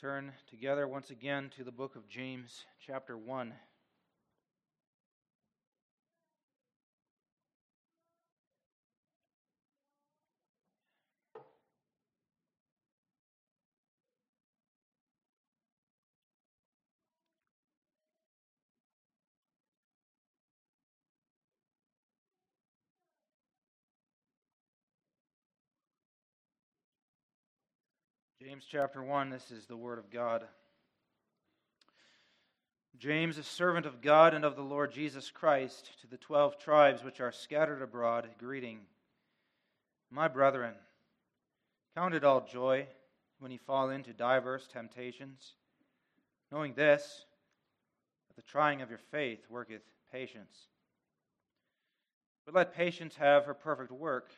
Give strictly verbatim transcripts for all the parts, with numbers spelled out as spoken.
Turn together once again to the book of James, chapter one. James chapter one, this is the word of God. James, a servant of God and of the Lord Jesus Christ, to the twelve tribes which are scattered abroad, greeting. My brethren, count it all joy when you fall into diverse temptations, knowing this, that the trying of your faith worketh patience. But let patience have her perfect work,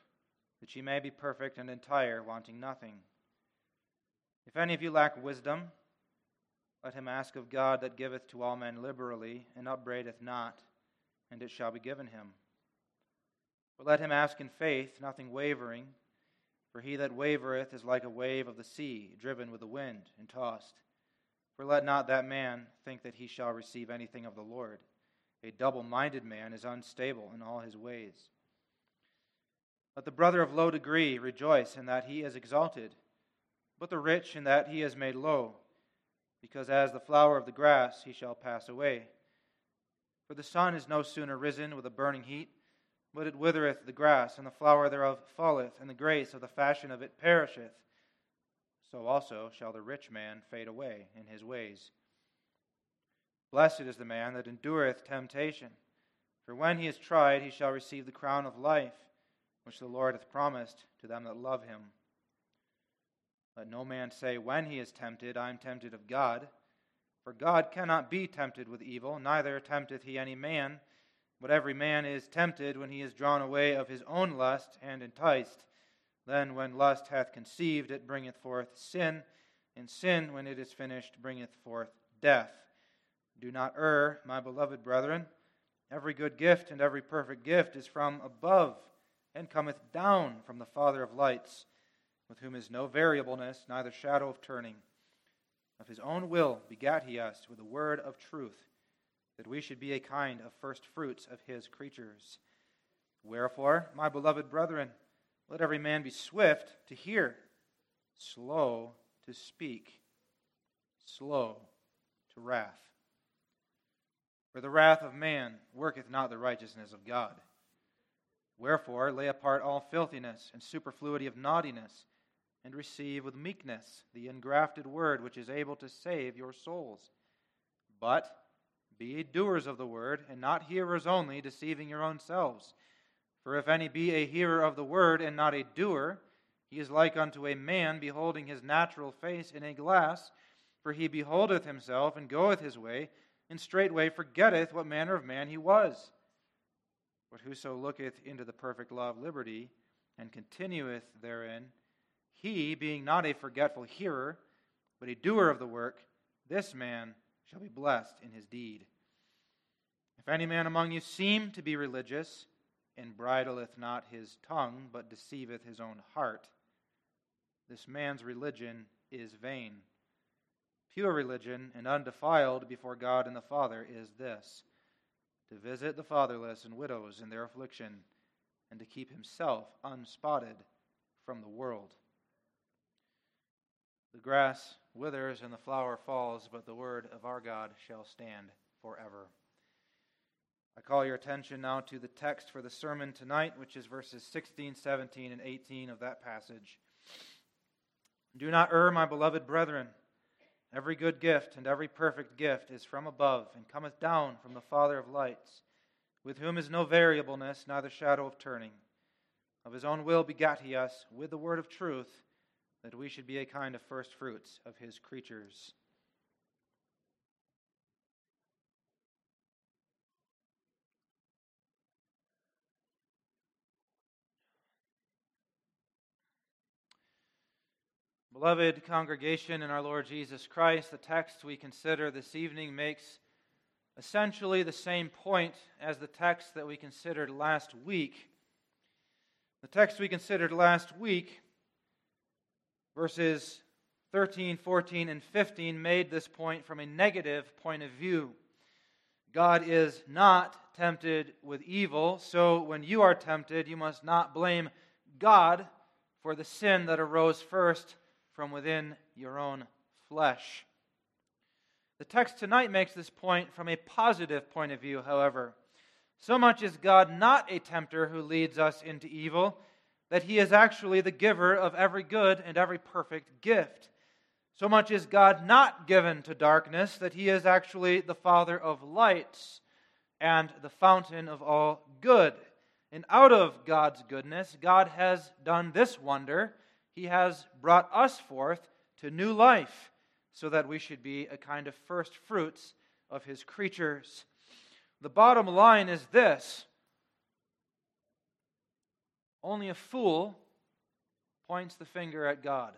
that ye may be perfect and entire, wanting nothing. If any of you lack wisdom, let him ask of God that giveth to all men liberally, and upbraideth not, and it shall be given him. But let him ask in faith, nothing wavering, for he that wavereth is like a wave of the sea, driven with the wind, and tossed. For let not that man think that he shall receive anything of the Lord. A double-minded man is unstable in all his ways. Let the brother of low degree rejoice in that he is exalted, but the rich in that he is made low, because as the flower of the grass he shall pass away. For the sun is no sooner risen with a burning heat, but it withereth the grass, and the flower thereof falleth, and the grace of the fashion of it perisheth. So also shall the rich man fade away in his ways. Blessed is the man that endureth temptation, for when he is tried he shall receive the crown of life, which the Lord hath promised to them that love him. Let no man say when he is tempted, I am tempted of God. For God cannot be tempted with evil, neither tempteth he any man. But every man is tempted when he is drawn away of his own lust and enticed. Then when lust hath conceived, it bringeth forth sin. And sin, when it is finished, bringeth forth death. Do not err, my beloved brethren. Every good gift and every perfect gift is from above, and cometh down from the Father of lights, with whom is no variableness, neither shadow of turning. Of his own will begat he us with the word of truth, that we should be a kind of first fruits of his creatures. Wherefore, my beloved brethren, let every man be swift to hear, slow to speak, slow to wrath. For the wrath of man worketh not the righteousness of God. Wherefore, lay apart all filthiness and superfluity of naughtiness, and receive with meekness the engrafted word which is able to save your souls. But be ye doers of the word, and not hearers only, deceiving your own selves. For if any be a hearer of the word, and not a doer, he is like unto a man beholding his natural face in a glass. For he beholdeth himself, and goeth his way, and straightway forgetteth what manner of man he was. But whoso looketh into the perfect law of liberty, and continueth therein, he, being not a forgetful hearer, but a doer of the work, this man shall be blessed in his deed. If any man among you seem to be religious, and bridleth not his tongue, but deceiveth his own heart, this man's religion is vain. Pure religion and undefiled before God and the Father is this, to visit the fatherless and widows in their affliction, and to keep himself unspotted from the world. The grass withers and the flower falls, but the word of our God shall stand forever. I call your attention now to the text for the sermon tonight, which is verses sixteen, seventeen, and eighteen of that passage. Do not err, my beloved brethren. Every good gift and every perfect gift is from above, and cometh down from the Father of lights, with whom is no variableness, neither shadow of turning. Of his own will begat he us with the word of truth, that we should be a kind of first fruits of his creatures. Beloved congregation in our Lord Jesus Christ, the text we consider this evening makes essentially the same point as the text that we considered last week. The text we considered last week, verses thirteen, fourteen, and fifteen made this point from a negative point of view. God is not tempted with evil, so when you are tempted, you must not blame God for the sin that arose first from within your own flesh. The text tonight makes this point from a positive point of view, however. So much is God not a tempter who leads us into evil, that he is actually the giver of every good and every perfect gift. So much is God not given to darkness, that he is actually the Father of lights and the fountain of all good. And out of God's goodness, God has done this wonder. He has brought us forth to new life, so that we should be a kind of first fruits of his creatures. The bottom line is this: only a fool points the finger at God.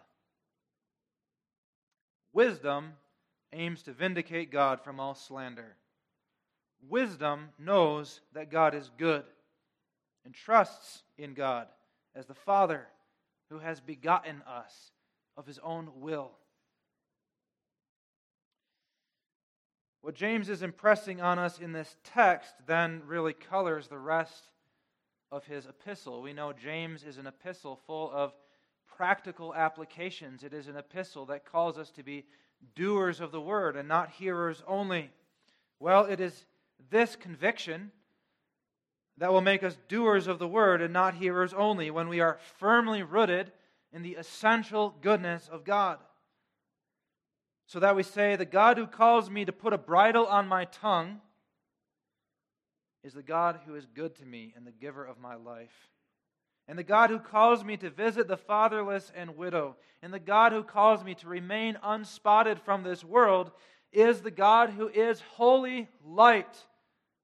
Wisdom aims to vindicate God from all slander. Wisdom knows that God is good and trusts in God as the Father who has begotten us of his own will. What James is impressing on us in this text then really colors the rest of his epistle. We know James is an epistle full of practical applications. It is an epistle that calls us to be doers of the word and not hearers only. Well, it is this conviction that will make us doers of the word and not hearers only when we are firmly rooted in the essential goodness of God. So that we say, the God who calls me to put a bridle on my tongue is the God who is good to me and the giver of my life. And the God who calls me to visit the fatherless and widow, and the God who calls me to remain unspotted from this world is the God who is holy light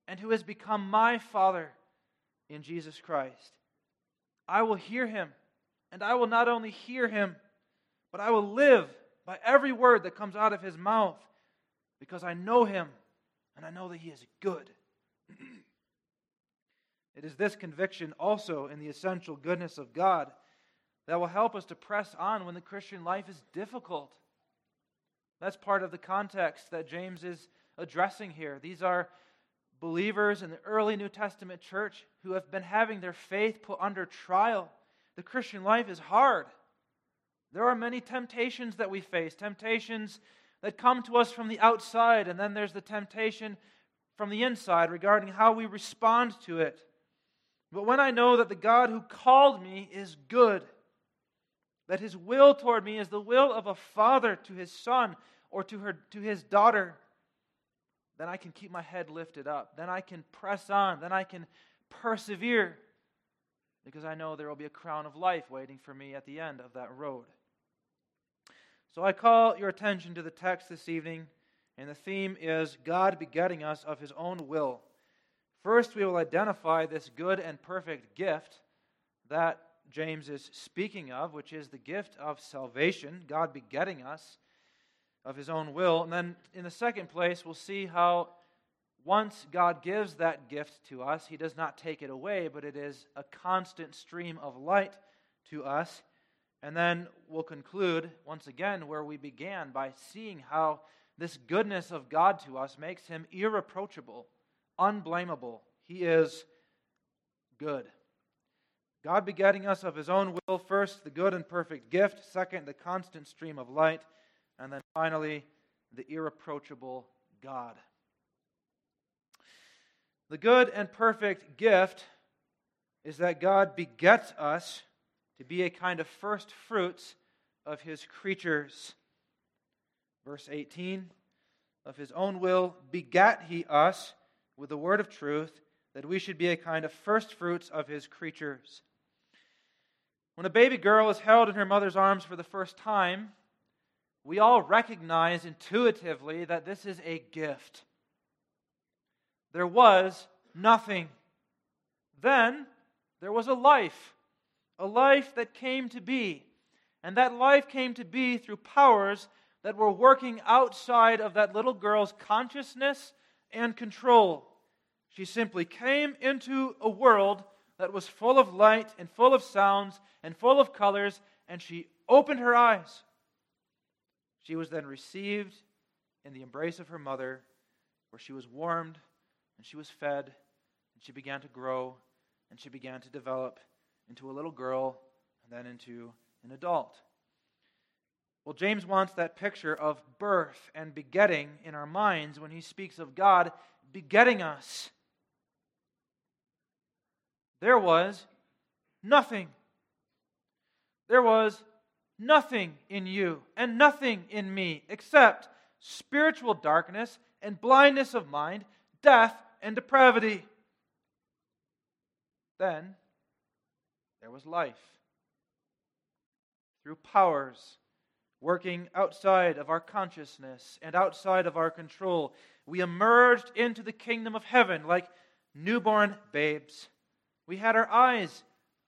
and who has become my Father in Jesus Christ. I will hear him, and I will not only hear him, but I will live by every word that comes out of his mouth, because I know him and I know that he is good. It is this conviction also in the essential goodness of God that will help us to press on when the Christian life is difficult. That's part of the context that James is addressing here. These are believers in the early New Testament church who have been having their faith put under trial. The Christian life is hard. There are many temptations that we face, temptations that come to us from the outside, and then there's the temptation from the inside regarding how we respond to it. But when I know that the God who called me is good, that his will toward me is the will of a father to his son or to her, to his daughter, then I can keep my head lifted up. Then I can press on. Then I can persevere, because I know there will be a crown of life waiting for me at the end of that road. So I call your attention to the text this evening, and the theme is God begetting us of his own will. First, we will identify this good and perfect gift that James is speaking of, which is the gift of salvation, God begetting us of his own will. And then in the second place, we'll see how once God gives that gift to us, he does not take it away, but it is a constant stream of light to us. And then we'll conclude once again where we began, by seeing how this goodness of God to us makes him irreproachable, unblameable. He is good. God begetting us of his own will, first, the good and perfect gift, second, the constant stream of light, and then finally, the irreproachable God. The good and perfect gift is that God begets us to be a kind of first fruits of his creatures. Verse eighteen, of his own will begat he us with the word of truth, that we should be a kind of first fruits of his creatures. When a baby girl is held in her mother's arms for the first time, we all recognize intuitively that this is a gift. There was nothing. Then there was a life, a life that came to be. And that life came to be through powers that were working outside of that little girl's consciousness and control. She simply came into a world that was full of light and full of sounds and full of colors, and she opened her eyes. She was then received in the embrace of her mother, where she was warmed and she was fed, and she began to grow and she began to develop into a little girl and then into an adult. Well, James wants that picture of birth and begetting in our minds when he speaks of God begetting us. There was nothing. There was nothing in you and nothing in me except spiritual darkness and blindness of mind, death and depravity. Then there was life through powers working outside of our consciousness and outside of our control. We emerged into the kingdom of heaven like newborn babes. We had our eyes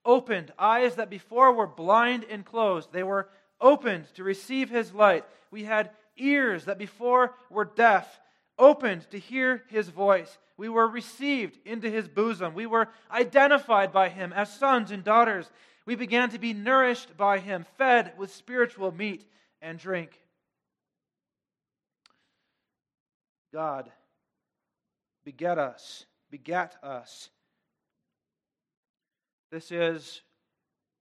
opened, eyes that before were blind and closed. They were opened to receive His light. We had ears that before were deaf, opened to hear His voice. We were received into His bosom. We were identified by Him as sons and daughters. We began to be nourished by Him, fed with spiritual meat and drink. God beget us, begat us. This is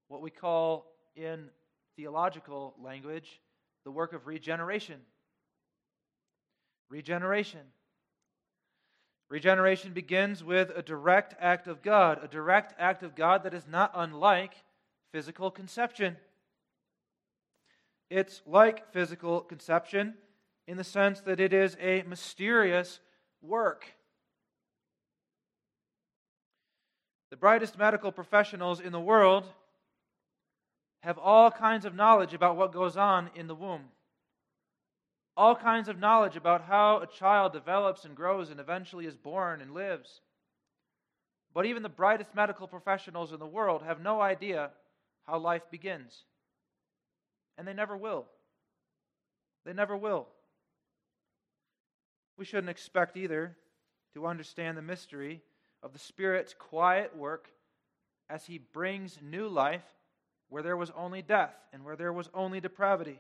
what we call, in theological language, the work of regeneration. Regeneration. Regeneration begins with a direct act of God, a direct act of God that is not unlike physical conception. It's like physical conception in the sense that it is a mysterious work. The brightest medical professionals in the world have all kinds of knowledge about what goes on in the womb. All kinds of knowledge about how a child develops and grows and eventually is born and lives. But even the brightest medical professionals in the world have no idea how life begins. And they never will. They never will. We shouldn't expect either to understand the mystery of the Spirit's quiet work as He brings new life where there was only death and where there was only depravity.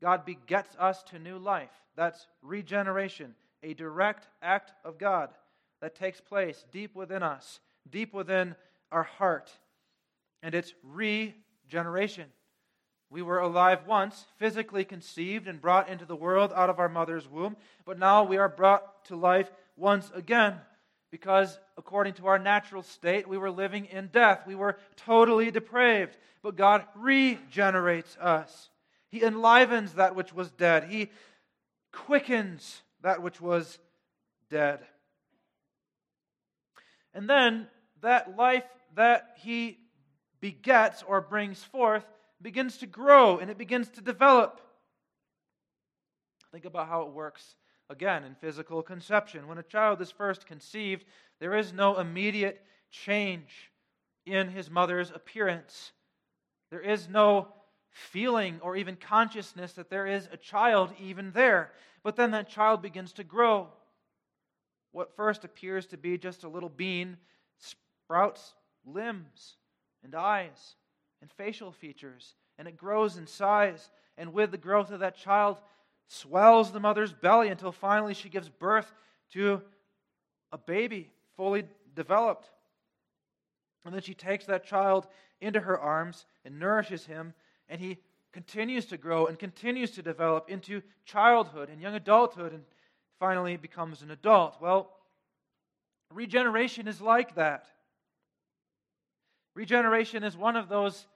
God begets us to new life. That's regeneration, a direct act of God that takes place deep within us, deep within our heart. And it's regeneration. We were alive once, physically conceived and brought into the world out of our mother's womb, but now we are brought to life once again. Because according to our natural state, we were living in death. We were totally depraved. But God regenerates us. He enlivens that which was dead. He quickens that which was dead. And then that life that He begets or brings forth begins to grow and it begins to develop. Think about how it works. Again, in physical conception, when a child is first conceived, there is no immediate change in his mother's appearance. There is no feeling or even consciousness that there is a child even there. But then that child begins to grow. What first appears to be just a little bean sprouts limbs and eyes and facial features, and it grows in size. And with the growth of that child, swells the mother's belly until finally she gives birth to a baby fully developed. And then she takes that child into her arms and nourishes him, and he continues to grow and continues to develop into childhood and young adulthood and finally becomes an adult. Well, regeneration is like that. Regeneration is one of those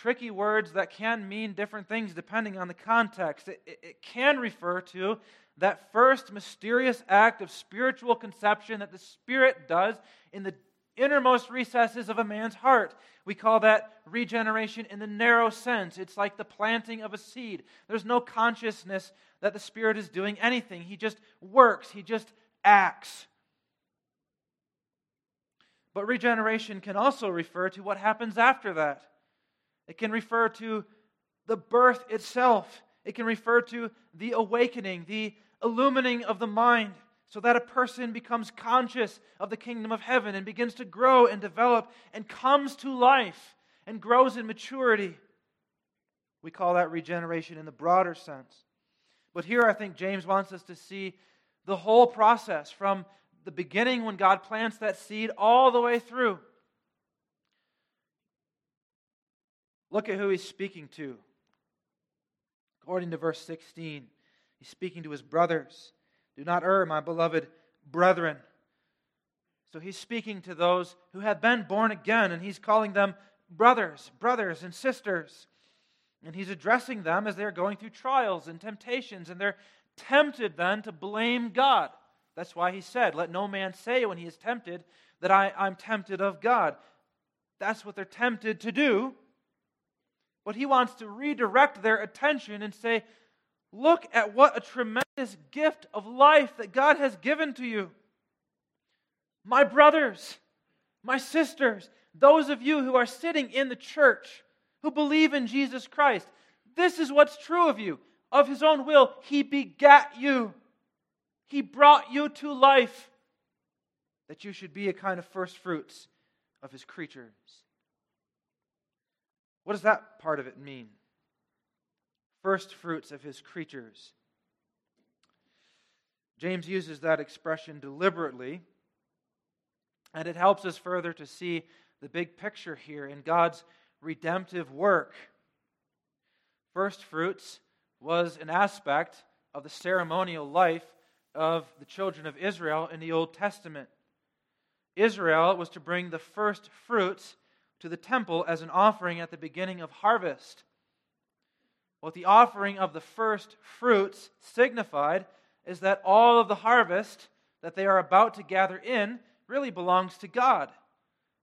tricky words that can mean different things depending on the context. It, it, it can refer to that first mysterious act of spiritual conception that the Spirit does in the innermost recesses of a man's heart. We call that regeneration in the narrow sense. It's like the planting of a seed. There's no consciousness that the Spirit is doing anything. He just works. He just acts. But regeneration can also refer to what happens after that. It can refer to the birth itself. It can refer to the awakening, the illumining of the mind, so that a person becomes conscious of the kingdom of heaven and begins to grow and develop and comes to life and grows in maturity, We call that regeneration in the broader sense. But here I think James wants us to see the whole process from the beginning when God plants that seed all the way through. Look at who he's speaking to. According to verse sixteen, he's speaking to his brothers. Do not err, my beloved brethren. So he's speaking to those who have been born again, and he's calling them brothers, brothers and sisters. And he's addressing them as they're going through trials and temptations, and they're tempted then to blame God. That's why he said, let no man say when he is tempted that I, I'm tempted of God. That's what they're tempted to do. But he wants to redirect their attention and say, look at what a tremendous gift of life that God has given to you. My brothers, my sisters, those of you who are sitting in the church, who believe in Jesus Christ, this is what's true of you. Of his own will, he begat you. He brought you to life, that you should be a kind of first fruits of his creatures. What does that part of it mean? First fruits of his creatures. James uses that expression deliberately, and it helps us further to see the big picture here in God's redemptive work. First fruits was an aspect of the ceremonial life of the children of Israel in the Old Testament. Israel was to bring the first fruits to the temple as an offering at the beginning of harvest. What the offering of the first fruits signified is that all of the harvest that they are about to gather in really belongs to God.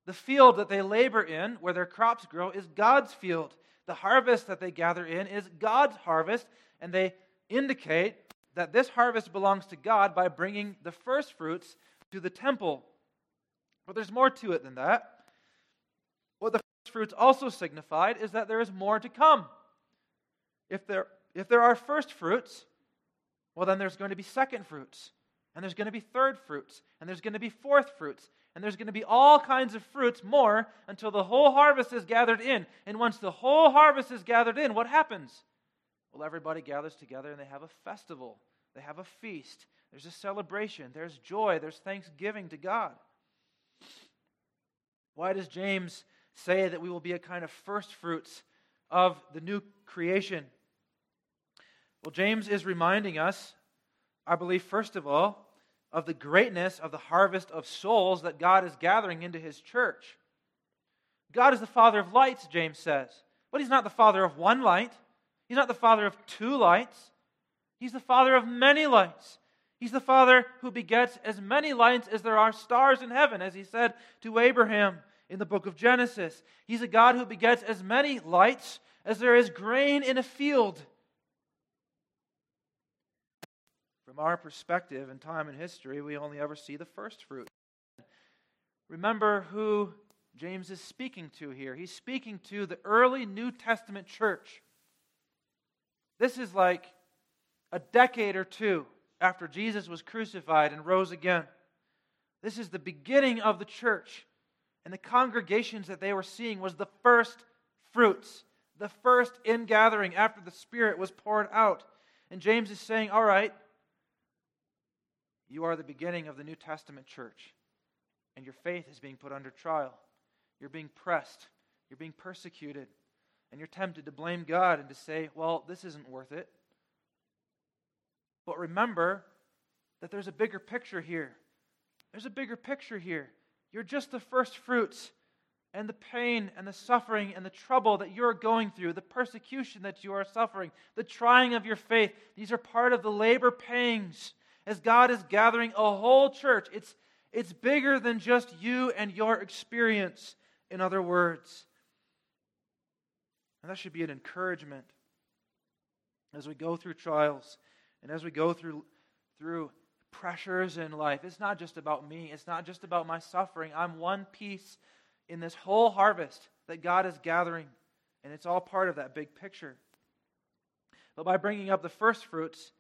The field that they labor in, where their crops grow, is God's field. The harvest that they gather in is God's harvest, and they indicate that this harvest belongs to God by bringing the first fruits to the temple. But there's more to it than that. What the first fruits also signified is that there is more to come. If there, if there are first fruits, well then there's going to be second fruits, and there's going to be third fruits, and there's going to be fourth fruits, and there's going to be all kinds of fruits more until the whole harvest is gathered in. And once the whole harvest is gathered in, what happens? Well, everybody gathers together and they have a festival. They have a feast. There's a celebration. There's joy. There's thanksgiving to God. Why does James say that we will be a kind of first fruits of the new creation? Well, James is reminding us, I believe, first of all, of the greatness of the harvest of souls that God is gathering into his church. God is the Father of lights, James says, but he's not the Father of one light. He's not the Father of two lights. He's the Father of many lights. He's the Father who begets as many lights as there are stars in heaven, as he said to Abraham in the book of Genesis. He's a God who begets as many lights as there is grain in a field. From our perspective in time and history, we only ever see the first fruit. Remember who James is speaking to here. He's speaking to the early New Testament church. This is like a decade or two after Jesus was crucified and rose again. This is the beginning of the church. And the congregations that they were seeing was the first fruits, the first ingathering after the Spirit was poured out. And James is saying, all right, you are the beginning of the New Testament church, and your faith is being put under trial. You're being pressed, you're being persecuted, and you're tempted to blame God and to say, well, this isn't worth it. But remember that there's a bigger picture here. There's a bigger picture here. You're just the first fruits, and the pain and the suffering and the trouble that you're going through, the persecution that you are suffering, the trying of your faith, these are part of the labor pangs as God is gathering a whole church. It's, it's bigger than just you and your experience, in other words. And that should be an encouragement as we go through trials and as we go through through. pressures in life. It's not just about me. It's not just about my suffering. I'm one piece in this whole harvest that God is gathering, and it's all part of that big picture. But by bringing up the first fruits,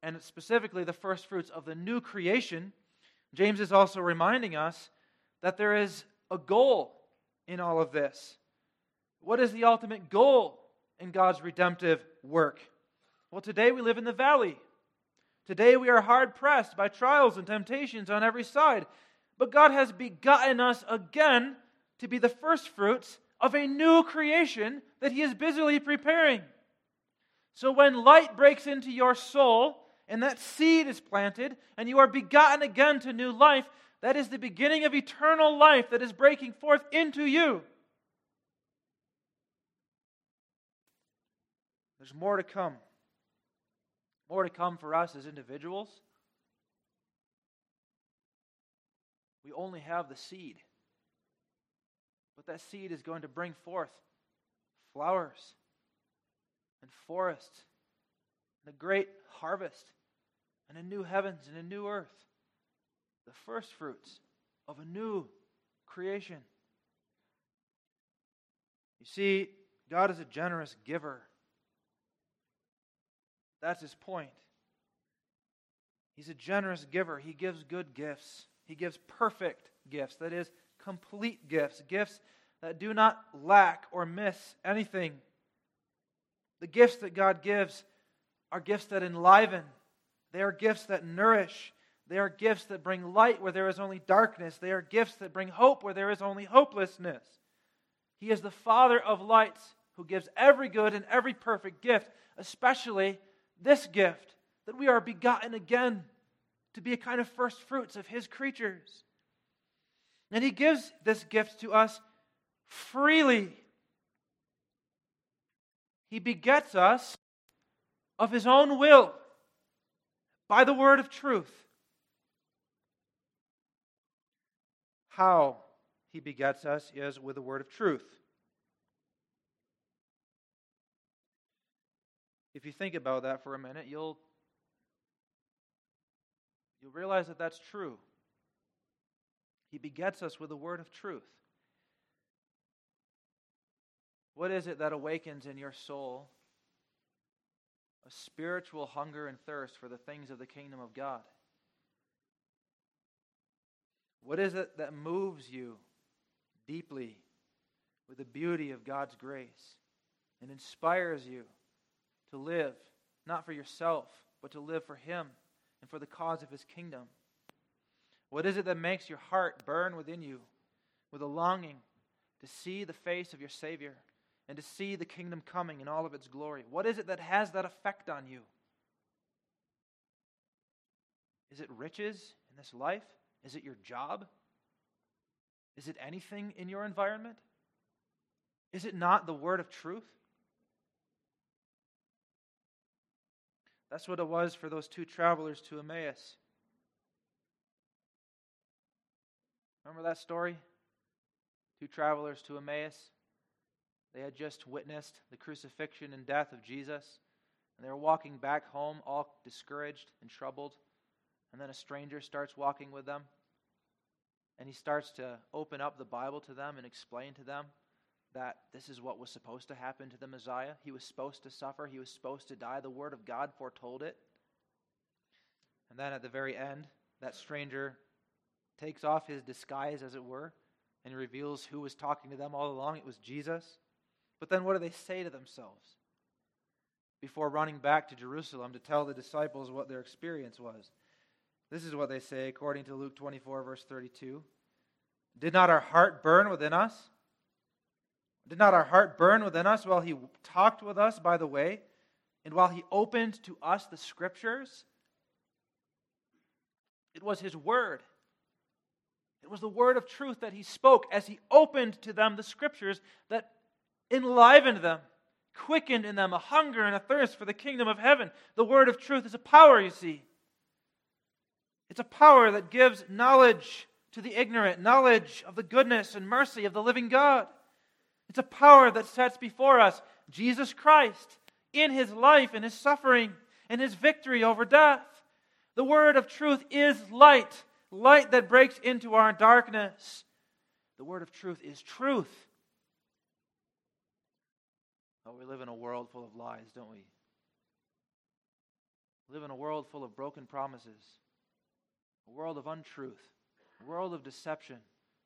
and specifically the first fruits of the new creation, James is also reminding us that there is a goal in all of this. What is the ultimate goal in God's redemptive work. Well, today we live in the valley. Today we are hard-pressed by trials and temptations on every side. But God has begotten us again to be the first fruits of a new creation that He is busily preparing. So when light breaks into your soul and that seed is planted and you are begotten again to new life, that is the beginning of eternal life that is breaking forth into you. There's more to come. More to come for us as individuals. We only have the seed. But that seed is going to bring forth flowers and forests, and a great harvest, and a new heavens and a new earth. The first fruits of a new creation. You see, God is a generous giver. That's His point. He's a generous giver. He gives good gifts. He gives perfect gifts. That is, complete gifts. Gifts that do not lack or miss anything. The gifts that God gives are gifts that enliven. They are gifts that nourish. They are gifts that bring light where there is only darkness. They are gifts that bring hope where there is only hopelessness. He is the Father of lights who gives every good and every perfect gift, especially this gift, that we are begotten again to be a kind of first fruits of His creatures. And He gives this gift to us freely. He begets us of His own will by the word of truth. How He begets us is with the word of truth. If you think about that for a minute, you'll, you'll realize that that's true. He begets us with the word of truth. What is it that awakens in your soul a spiritual hunger and thirst for the things of the kingdom of God? What is it that moves you deeply with the beauty of God's grace and inspires you to live, not for yourself, but to live for Him and for the cause of His kingdom? What is it that makes your heart burn within you with a longing to see the face of your Savior and to see the kingdom coming in all of its glory? What is it that has that effect on you? Is it riches in this life? Is it your job? Is it anything in your environment? Is it not the word of truth? That's what it was for those two travelers to Emmaus. Remember that story? Two travelers to Emmaus. They had just witnessed the crucifixion and death of Jesus, and they were walking back home all discouraged and troubled, and then a stranger starts walking with them, and he starts to open up the Bible to them and explain to them that this is what was supposed to happen to the Messiah. He was supposed to suffer. He was supposed to die. The Word of God foretold it. And then at the very end, that stranger takes off his disguise, as it were, and reveals who was talking to them all along. It was Jesus. But then what do they say to themselves before running back to Jerusalem to tell the disciples what their experience was? This is what they say according to Luke twenty-four, verse thirty-two. Did not our heart burn within us? Did not our heart burn within us while He talked with us by the way, and while He opened to us the Scriptures? It was His word. It was the word of truth that He spoke as He opened to them the Scriptures that enlivened them, quickened in them a hunger and a thirst for the kingdom of heaven. The word of truth is a power, you see. It's a power that gives knowledge to the ignorant, knowledge of the goodness and mercy of the living God. It's a power that sets before us Jesus Christ in His life and His suffering and His victory over death. The word of truth is light, light that breaks into our darkness. The word of truth is truth. Oh, we live in a world full of lies, don't we? We live in a world full of broken promises, a world of untruth, a world of deception,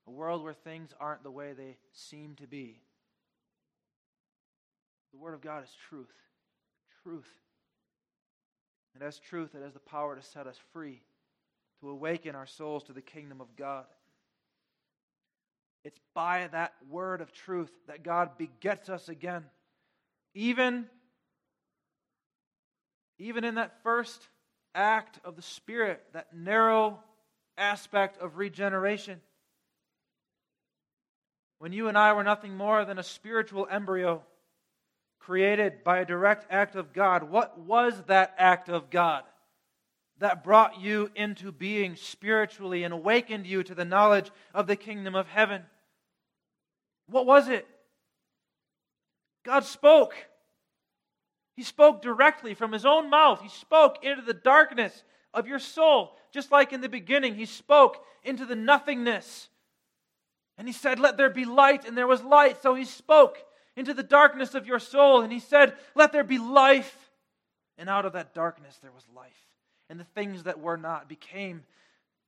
a world where things aren't the way they seem to be. The Word of God is truth. Truth. And as truth, it has the power to set us free, to awaken our souls to the kingdom of God. It's by that word of truth that God begets us again. Even, even in that first act of the Spirit, that narrow aspect of regeneration. When you and I were nothing more than a spiritual embryo created by a direct act of God, what was that act of God that brought you into being spiritually and awakened you to the knowledge of the kingdom of heaven? What was it? God spoke. He spoke directly from His own mouth. He spoke into the darkness of your soul. Just like in the beginning, He spoke into the nothingness. And He said, "Let there be light," and there was light. So He spoke into the darkness of your soul, and He said, "Let there be life." And out of that darkness there was life. And the things that were not became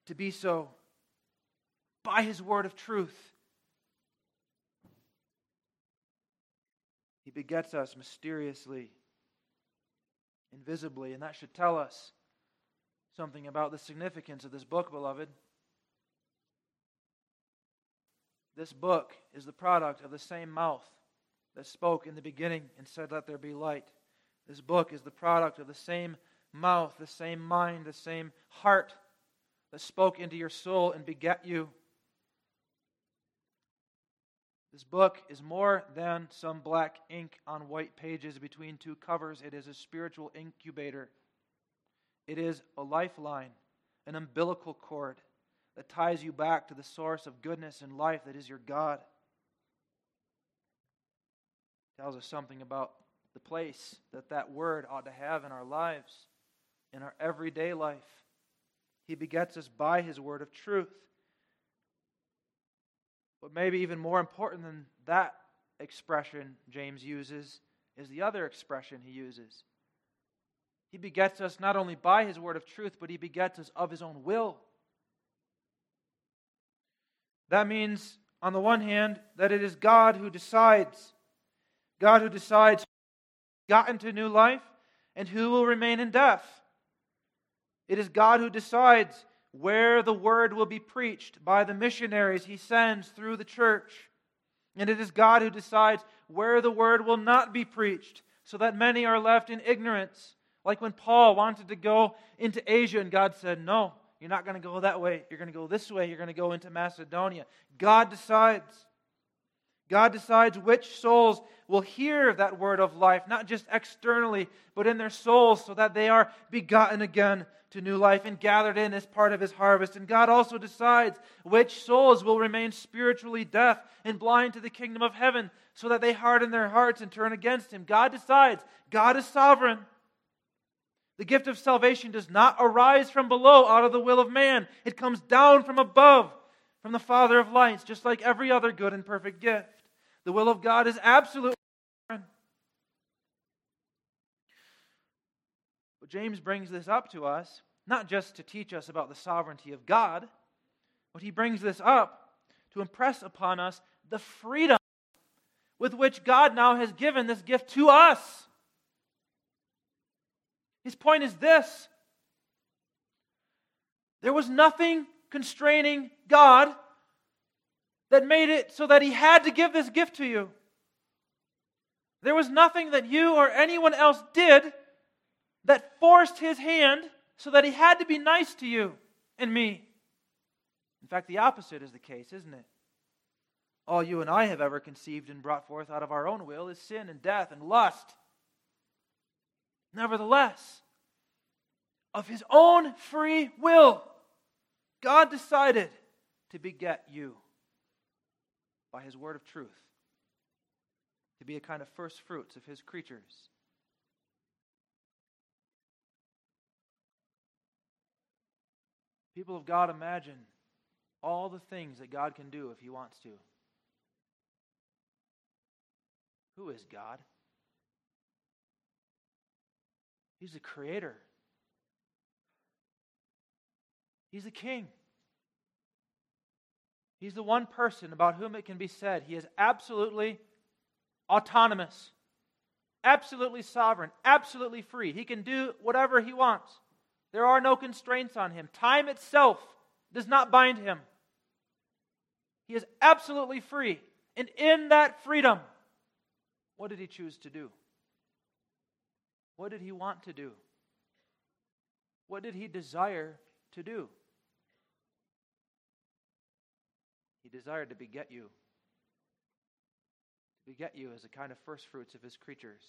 to be so by His word of truth. He begets us mysteriously, invisibly, and that should tell us something about the significance of this book, beloved. This book is the product of the same mouth that spoke in the beginning and said, "Let there be light." This book is the product of the same mouth, the same mind, the same heart that spoke into your soul and begat you. This book is more than some black ink on white pages between two covers. It is a spiritual incubator. It is a lifeline, an umbilical cord that ties you back to the source of goodness and life that is your God. It tells us something about the place that that word ought to have in our lives, in our everyday life. He begets us by His word of truth. But maybe even more important than that expression James uses is the other expression he uses. He begets us not only by His word of truth, but He begets us of His own will. That means, on the one hand, that it is God who decides. God who decides who has gotten to new life and who will remain in death. It is God who decides where the word will be preached by the missionaries He sends through the church. And it is God who decides where the word will not be preached, so that many are left in ignorance. Like when Paul wanted to go into Asia and God said, "No, you're not going to go that way. You're going to go this way. You're going to go into Macedonia." God decides. God decides which souls will hear that word of life, not just externally, but in their souls, so that they are begotten again to new life and gathered in as part of His harvest. And God also decides which souls will remain spiritually deaf and blind to the kingdom of heaven, so that they harden their hearts and turn against Him. God decides. God is sovereign. The gift of salvation does not arise from below out of the will of man. It comes down from above, from the Father of lights, just like every other good and perfect gift. The will of God is absolutely sovereign. But James brings this up to us, not just to teach us about the sovereignty of God, but he brings this up to impress upon us the freedom with which God now has given this gift to us. His point is this: there was nothing constraining God that made it so that He had to give this gift to you. There was nothing that you or anyone else did that forced His hand so that He had to be nice to you and me. In fact, the opposite is the case, isn't it? All you and I have ever conceived and brought forth out of our own will is sin and death and lust. Nevertheless, of His own free will, God decided to beget you by His word of truth, to be a kind of first fruits of His creatures. People of God, imagine all the things that God can do if He wants to. Who is God? He's the creator. He's the king. He's the one person about whom it can be said He is absolutely autonomous. absolutely sovereign, absolutely free. He can do whatever he wants. There are no constraints on him. Time itself does not bind him. He is absolutely free. And in that freedom, what did he choose to do? What did he want to do? What did he desire to do? He desired to beget you. To beget you as a kind of first fruits of his creatures.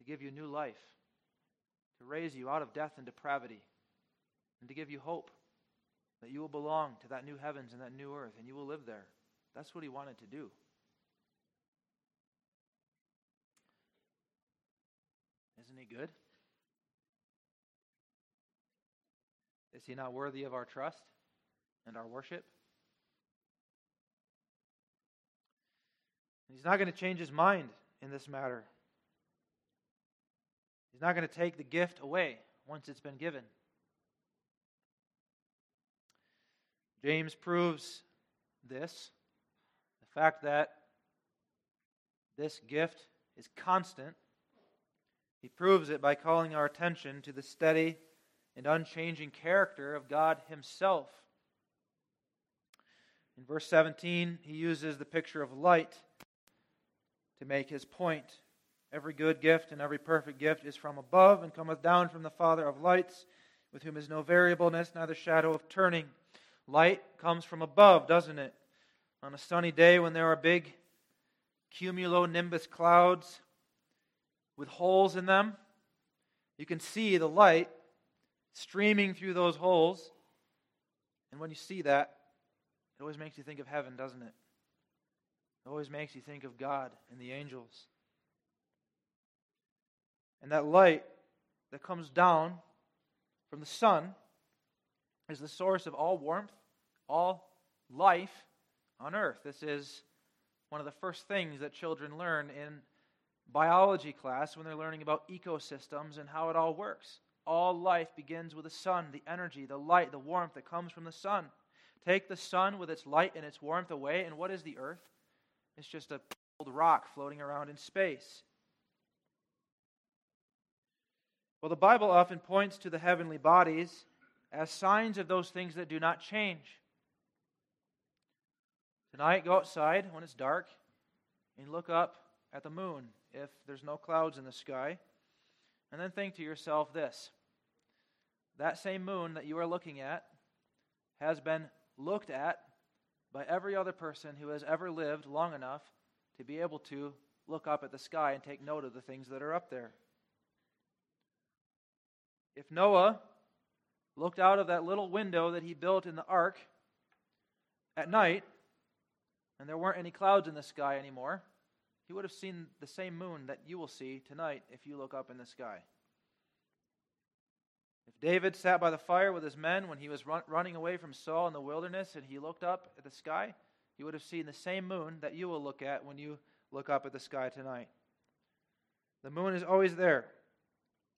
To give you new life. To raise you out of death and depravity. And to give you hope that you will belong to that new heavens and that new earth and you will live there. That's what he wanted to do. Isn't he good? Is he not worthy of our trust and our worship? He's not going to change his mind in this matter. He's not going to take the gift away once it's been given. James proves this, the fact that this gift is constant. He proves it by calling our attention to the steady and unchanging character of God himself. In verse seventeen, he uses the picture of light to make his point. Every good gift and every perfect gift is from above and cometh down from the Father of lights, with whom is no variableness, neither shadow of turning. Light comes from above, doesn't it? On a sunny day when there are big cumulonimbus clouds with holes in them, you can see the light streaming through those holes. And when you see that, it always makes you think of heaven, doesn't it? It always makes you think of God and the angels. And that light that comes down from the sun is the source of all warmth, all life on earth. This is one of the first things that children learn in biology class when they're learning about ecosystems and how it all works. All life begins with the sun, the energy, the light, the warmth that comes from the sun. Take the sun with its light and its warmth away, and what is the earth? It's just a old rock floating around in space. Well, the Bible often points to the heavenly bodies as signs of those things that do not change. Tonight, go outside when it's dark and look up at the moon if there's no clouds in the sky. And then think to yourself this. That same moon that you are looking at has been looked at by every other person who has ever lived long enough to be able to look up at the sky and take note of the things that are up there. If Noah looked out of that little window that he built in the ark at night, and there weren't any clouds in the sky anymore, he would have seen the same moon that you will see tonight if you look up in the sky. If David sat by the fire with his men when he was run, running away from Saul in the wilderness and he looked up at the sky, he would have seen the same moon that you will look at when you look up at the sky tonight. The moon is always there,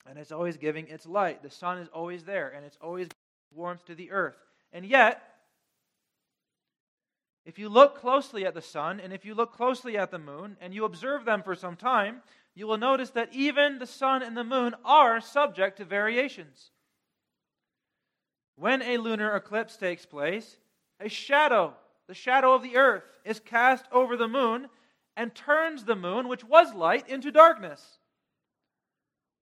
and it's always giving its light. The sun is always there, and it's always giving warmth to the earth. And yet, if you look closely at the sun and if you look closely at the moon and you observe them for some time, you will notice that even the sun and the moon are subject to variations. When a lunar eclipse takes place, a shadow, the shadow of the earth, is cast over the moon and turns the moon, which was light, into darkness.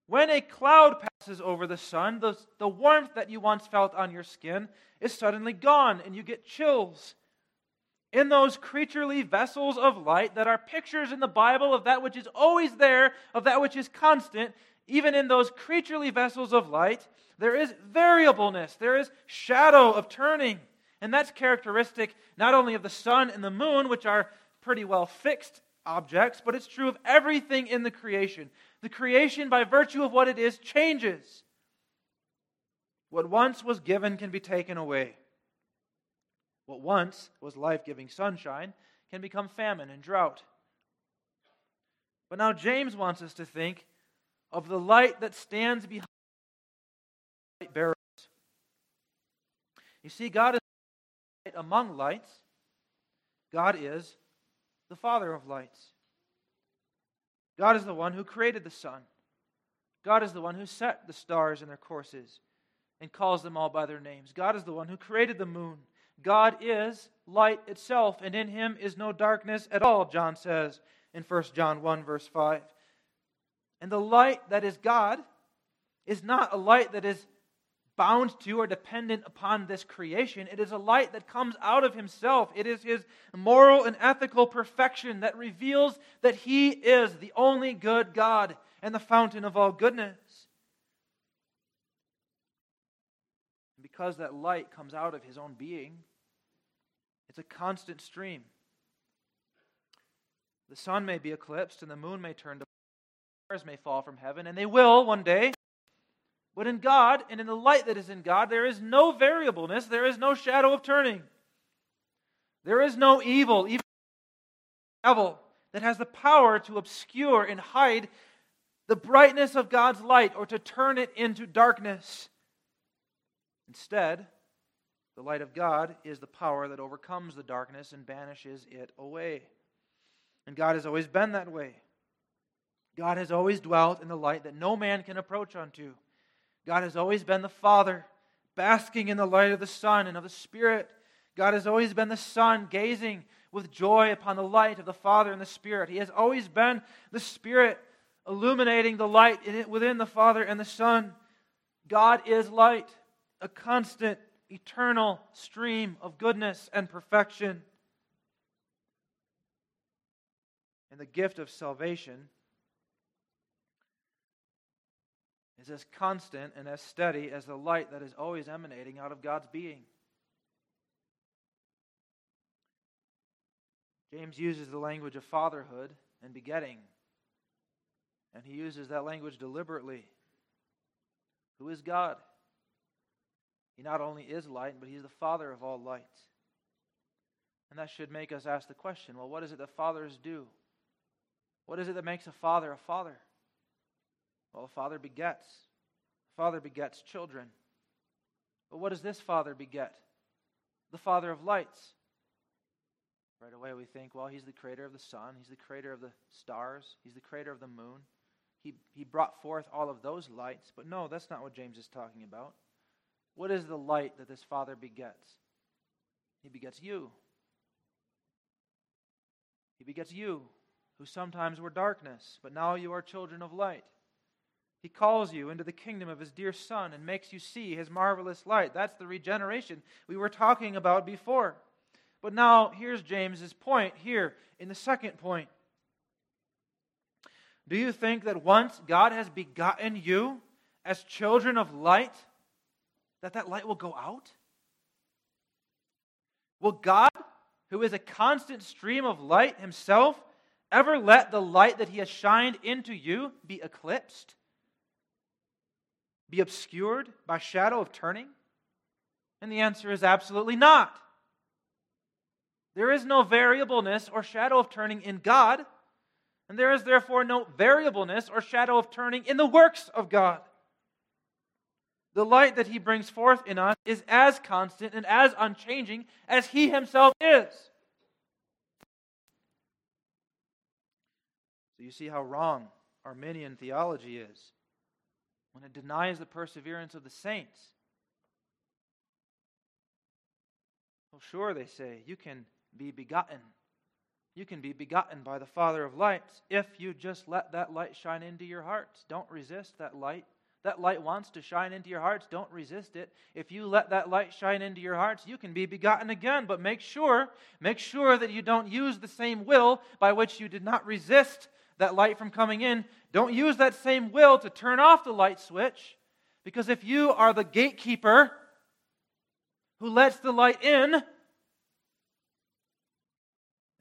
When a cloud passes over the sun, the, the warmth that you once felt on your skin is suddenly gone and you get chills. In those creaturely vessels of light that are pictures in the Bible of that which is always there, of that which is constant, even in those creaturely vessels of light, there is variableness, there is shadow of turning. And that's characteristic not only of the sun and the moon, which are pretty well fixed objects, but it's true of everything in the creation. The creation, by virtue of what it is, changes. What once was given can be taken away. What once was life-giving sunshine can become famine and drought. But now James wants us to think of the light that stands behind light bearers. You see, God is light among lights. God is the Father of lights. God is the one who created the sun. God is the one who set the stars in their courses and calls them all by their names. God is the one who created the moon. God is light itself, and in Him is no darkness at all, John says in First John one, verse five. And the light that is God is not a light that is bound to or dependent upon this creation. It is a light that comes out of Himself. It is His moral and ethical perfection that reveals that He is the only good God and the fountain of all goodness. Because that light comes out of His own being, it's a constant stream. The sun may be eclipsed, and the moon may turn to stars may fall from heaven, and they will one day. But in God, and in the light that is in God, there is no variableness, there is no shadow of turning. There is no evil, even devil, that has the power to obscure and hide the brightness of God's light or to turn it into darkness. Instead, the light of God is the power that overcomes the darkness and banishes it away. And God has always been that way. God has always dwelt in the light that no man can approach unto. God has always been the Father, basking in the light of the Son and of the Spirit. God has always been the Son, gazing with joy upon the light of the Father and the Spirit. He has always been the Spirit, illuminating the light within the Father and the Son. God is light, a constant, eternal stream of goodness and perfection. And the gift of salvation is as constant and as steady as the light that is always emanating out of God's being. James uses the language of fatherhood and begetting, and he uses that language deliberately. Who is God? He not only is light, but He's the Father of all light. And that should make us ask the question, well, what is it that fathers do? What is it that makes a father a father? Well, a father begets. A father begets children. But what does this father beget? The Father of lights. Right away we think, well, He's the creator of the sun. He's the creator of the stars. He's the creator of the moon. He, he brought forth all of those lights. But no, that's not what James is talking about. What is the light that this Father begets? He begets you. He begets you, who sometimes were darkness, but now you are children of light. He calls you into the kingdom of His dear Son and makes you see His marvelous light. That's the regeneration we were talking about before. But now, here's James's point here in the second point. Do you think that once God has begotten you as children of light, that that light will go out? Will God, who is a constant stream of light Himself, ever let the light that He has shined into you be eclipsed? Be obscured by shadow of turning? And the answer is absolutely not. There is no variableness or shadow of turning in God, and there is therefore no variableness or shadow of turning in the works of God. The light that He brings forth in us is as constant and as unchanging as He Himself is. So you see how wrong Arminian theology is when it denies the perseverance of the saints. Well, sure, they say, you can be begotten. You can be begotten by the Father of lights if you just let that light shine into your hearts. Don't resist that light. That light wants to shine into your hearts. Don't resist it. If you let that light shine into your hearts, you can be begotten again. But make sure, make sure that you don't use the same will by which you did not resist that light from coming in. Don't use that same will to turn off the light switch, because if you are the gatekeeper who lets the light in, then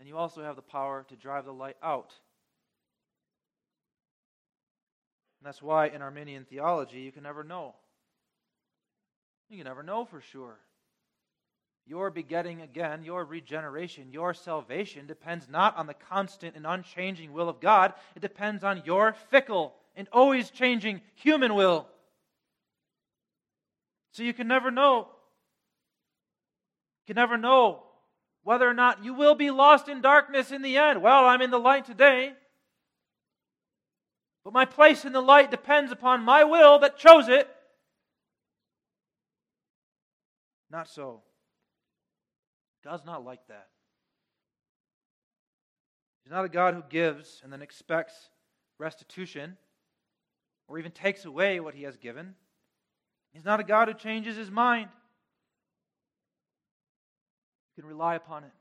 you also have the power to drive the light out. And that's why in Arminian theology you can never know. You can never know for sure. Your begetting again, your regeneration, your salvation depends not on the constant and unchanging will of God. It depends on your fickle and always changing human will. So you can never know. You can never know whether or not you will be lost in darkness in the end. Well, I'm in the light today. But my place in the light depends upon my will that chose it. Not so. God's not like that. He's not a God who gives and then expects restitution or even takes away what he has given. He's not a God who changes his mind. You can rely upon it.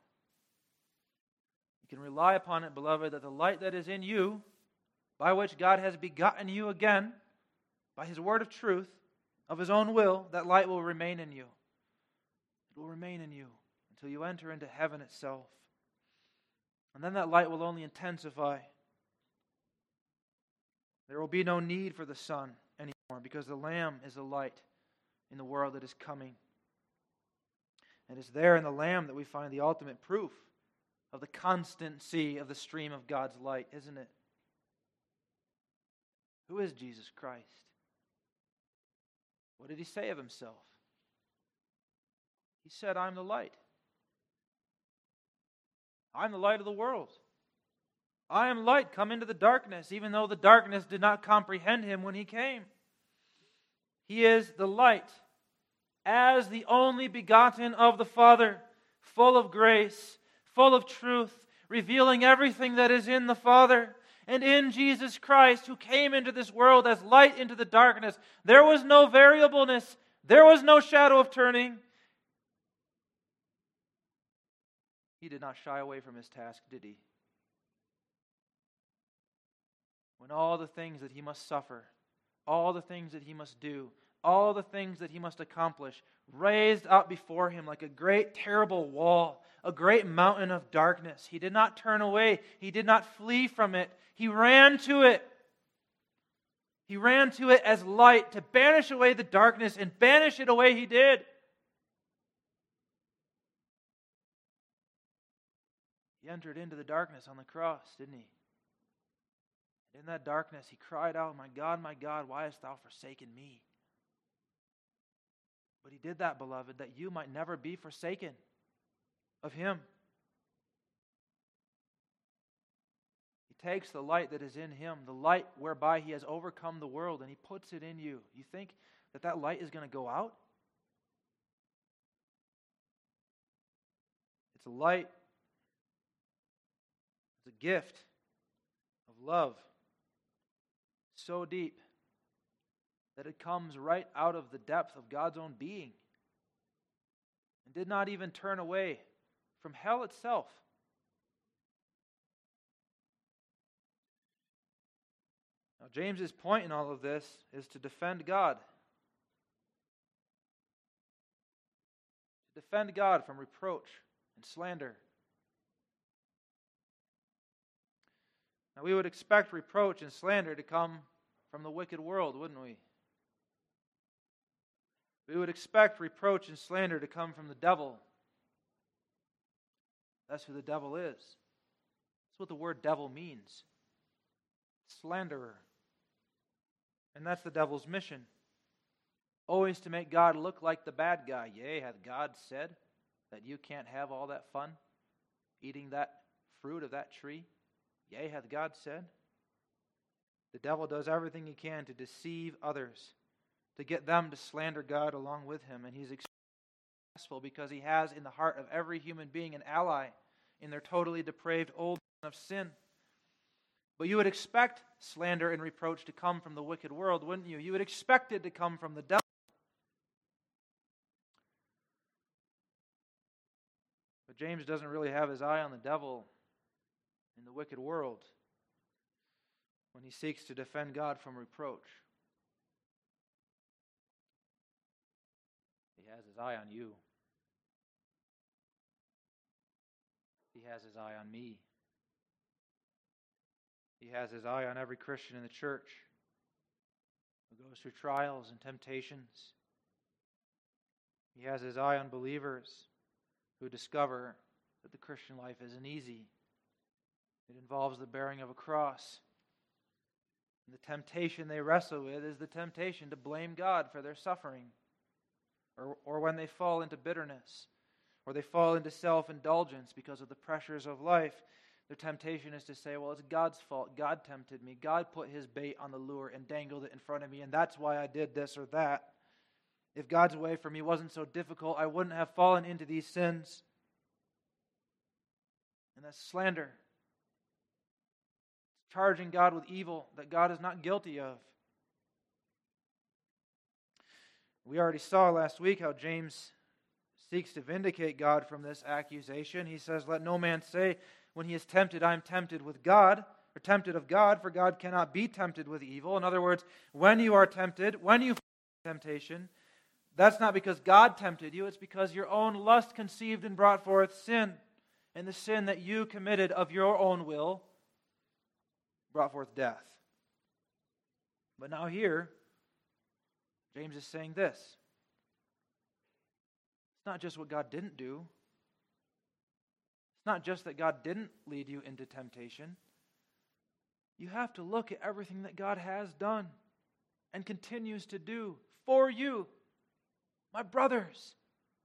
You can rely upon it, beloved, that the light that is in you, by which God has begotten you again, by His word of truth, of His own will, that light will remain in you. It will remain in you until you enter into heaven itself. And then that light will only intensify. There will be no need for the sun anymore, because the Lamb is the light in the world that is coming. And it's there in the Lamb that we find the ultimate proof of the constancy of the stream of God's light, isn't it? Who is Jesus Christ? What did He say of Himself? He said, I'm the light. I'm the light of the world. I am light come into the darkness, even though the darkness did not comprehend Him when He came. He is the light, as the only begotten of the Father, full of grace, full of truth, revealing everything that is in the Father. And in Jesus Christ, who came into this world as light into the darkness, there was no variableness, there was no shadow of turning. He did not shy away from His task, did He? When all the things that He must suffer, all the things that He must do, all the things that He must accomplish, raised up before Him like a great, terrible wall, a great mountain of darkness. He did not turn away. He did not flee from it. He ran to it. He ran to it as light to banish away the darkness, and banish it away He did. He entered into the darkness on the cross, didn't He? In that darkness, He cried out, My God, my God, why hast Thou forsaken me? But He did that, beloved, that you might never be forsaken of Him. He takes the light that is in Him, the light whereby He has overcome the world, and He puts it in you. You think that that light is going to go out? It's a light. It's a gift of love so deep that it comes right out of the depth of God's own being, and did not even turn away from hell itself. Now, James's point in all of this is to defend God. Defend God from reproach and slander. Now, we would expect reproach and slander to come from the wicked world, wouldn't we? We would expect reproach and slander to come from the devil. That's who the devil is. That's what the word devil means. Slanderer. And that's the devil's mission. Always to make God look like the bad guy. Yea, hath God said that you can't have all that fun eating that fruit of that tree? Yea, hath God said? The devil does everything he can to deceive others, to get them to slander God along with him. And he's extremely successful because he has in the heart of every human being an ally in their totally depraved old man of sin. But you would expect slander and reproach to come from the wicked world, wouldn't you? You would expect it to come from the devil. But James doesn't really have his eye on the devil in the wicked world when he seeks to defend God from reproach. He has His eye on you. He has His eye on me. He has His eye on every Christian in the church who goes through trials and temptations. He has His eye on believers who discover that the Christian life isn't easy. It involves the bearing of a cross. And the temptation they wrestle with is the temptation to blame God for their suffering. Or, or when they fall into bitterness, or they fall into self-indulgence because of the pressures of life, Their temptation is to say, well, it's God's fault. God tempted me. God put his bait on the lure and dangled it in front of me, and that's why I did this or that. If God's way for me wasn't so difficult, I wouldn't have fallen into these sins. And that's slander. It's charging God with evil that God is not guilty of. We already saw last week how James seeks to vindicate God from this accusation. He says, let no man say when he is tempted, I am tempted with God, or tempted of God, for God cannot be tempted with evil. In other words, when you are tempted, when you fall into temptation, that's not because God tempted you, it's because your own lust conceived and brought forth sin. And the sin that you committed of your own will brought forth death. But now here, James is saying this. It's not just what God didn't do. It's not just that God didn't lead you into temptation. You have to look at everything that God has done and continues to do for you, my brothers,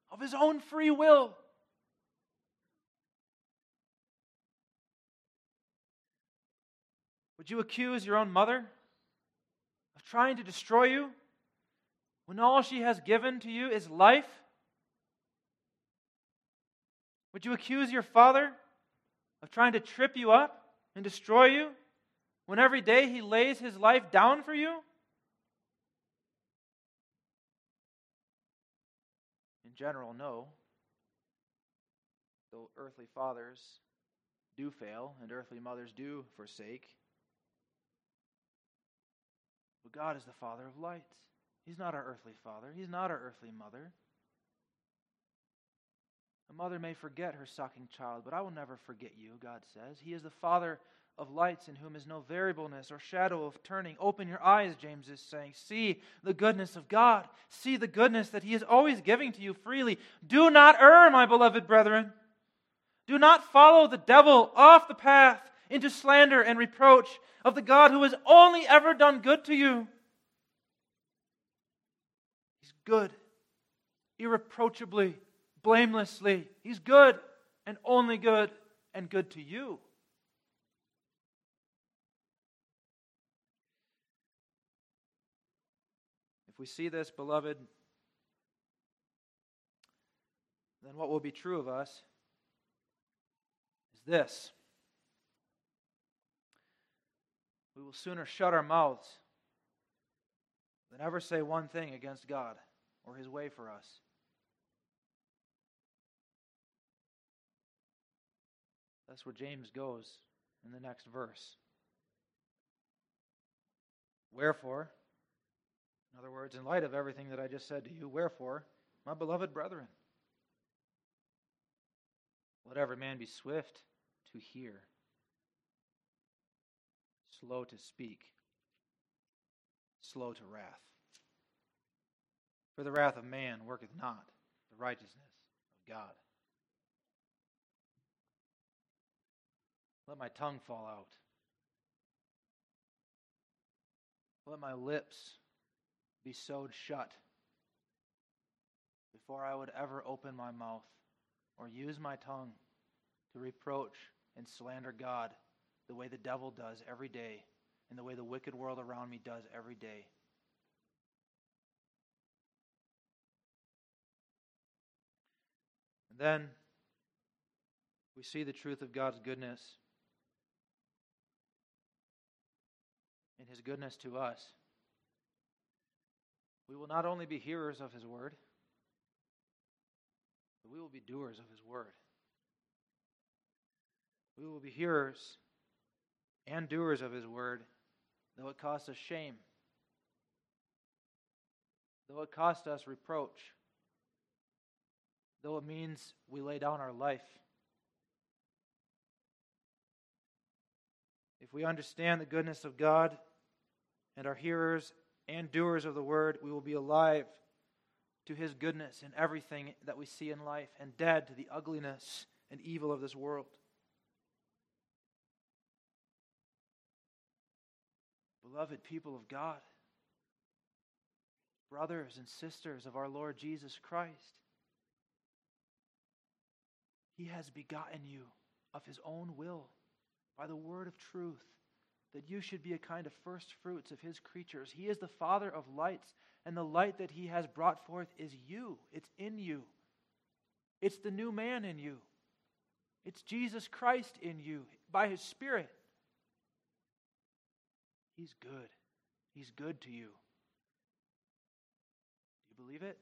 of his own free will. Would you accuse your own mother of trying to destroy you when all she has given to you is life? Would you accuse your father of trying to trip you up and destroy you when every day he lays his life down for you? In general, no. Though earthly fathers do fail and earthly mothers do forsake, but God is the Father of lights. He's not our earthly father. He's not our earthly mother. A mother may forget her sucking child, but I will never forget you, God says. He is the Father of lights in whom is no variableness or shadow of turning. Open your eyes, James is saying. See the goodness of God. See the goodness that he is always giving to you freely. Do not err, my beloved brethren. Do not follow the devil off the path into slander and reproach of the God who has only ever done good to you. He's good, irreproachably, blamelessly. He's good and only good and good to you. If we see this, beloved, then what will be true of us is this. We will sooner shut our mouths than ever say one thing against God or his way for us. That's where James goes in the next verse. Wherefore, in other words, in light of everything that I just said to you, wherefore, my beloved brethren, let every man be swift to hear, slow to speak, slow to wrath. For the wrath of man worketh not the righteousness of God. Let my tongue fall out. Let my lips be sewed shut before I would ever open my mouth or use my tongue to reproach and slander God the way the devil does every day, and the way the wicked world around me does every day. And then we see the truth of God's goodness and his goodness to us. We will not only be hearers of his word, but we will be doers of his word. We will be hearers and doers of his word, though it costs us shame, though it costs us reproach, though it means we lay down our life. If we understand the goodness of God and are hearers and doers of the word, we will be alive to his goodness in everything that we see in life and dead to the ugliness and evil of this world. Beloved people of God, brothers and sisters of our Lord Jesus Christ, he has begotten you of his own will by the word of truth, that you should be a kind of first fruits of his creatures. He is the Father of lights, and the light that he has brought forth is you. It's in you. It's the new man in you. It's Jesus Christ in you by his Spirit. He's good. He's good to you. Do you believe it?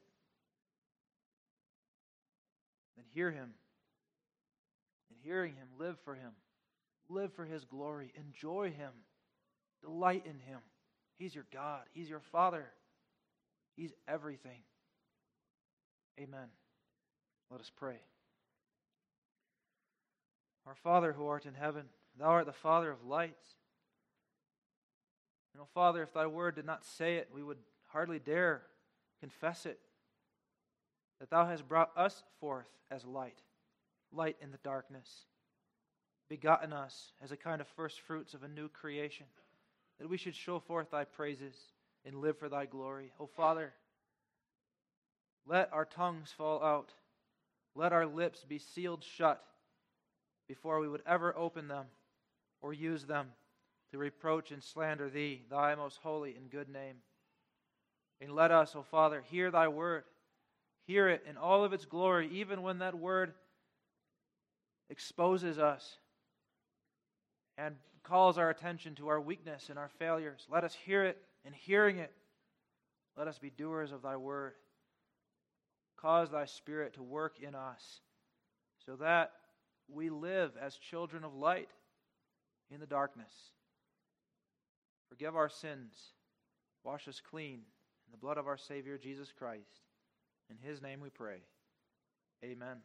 Then hear him. And hearing him, live for him. Live for his glory. Enjoy him. Delight in him. He's your God. He's your Father. He's everything. Amen. Let us pray. Our Father who art in heaven, thou art the Father of lights. And, O Father, if thy word did not say it, we would hardly dare confess it, that thou hast brought us forth as light, light in the darkness, begotten us as a kind of first fruits of a new creation, that we should show forth thy praises and live for thy glory. O Father, let our tongues fall out. Let our lips be sealed shut before we would ever open them or use them to reproach and slander thee, thy most holy and good name. And let us, O Father, hear thy word. Hear it in all of its glory, even when that word exposes us and calls our attention to our weakness and our failures. Let us hear it, and hearing it, let us be doers of thy word. Cause thy Spirit to work in us so that we live as children of light in the darkness. Forgive our sins. Wash us clean in the blood of our Savior, Jesus Christ. In his name we pray. Amen.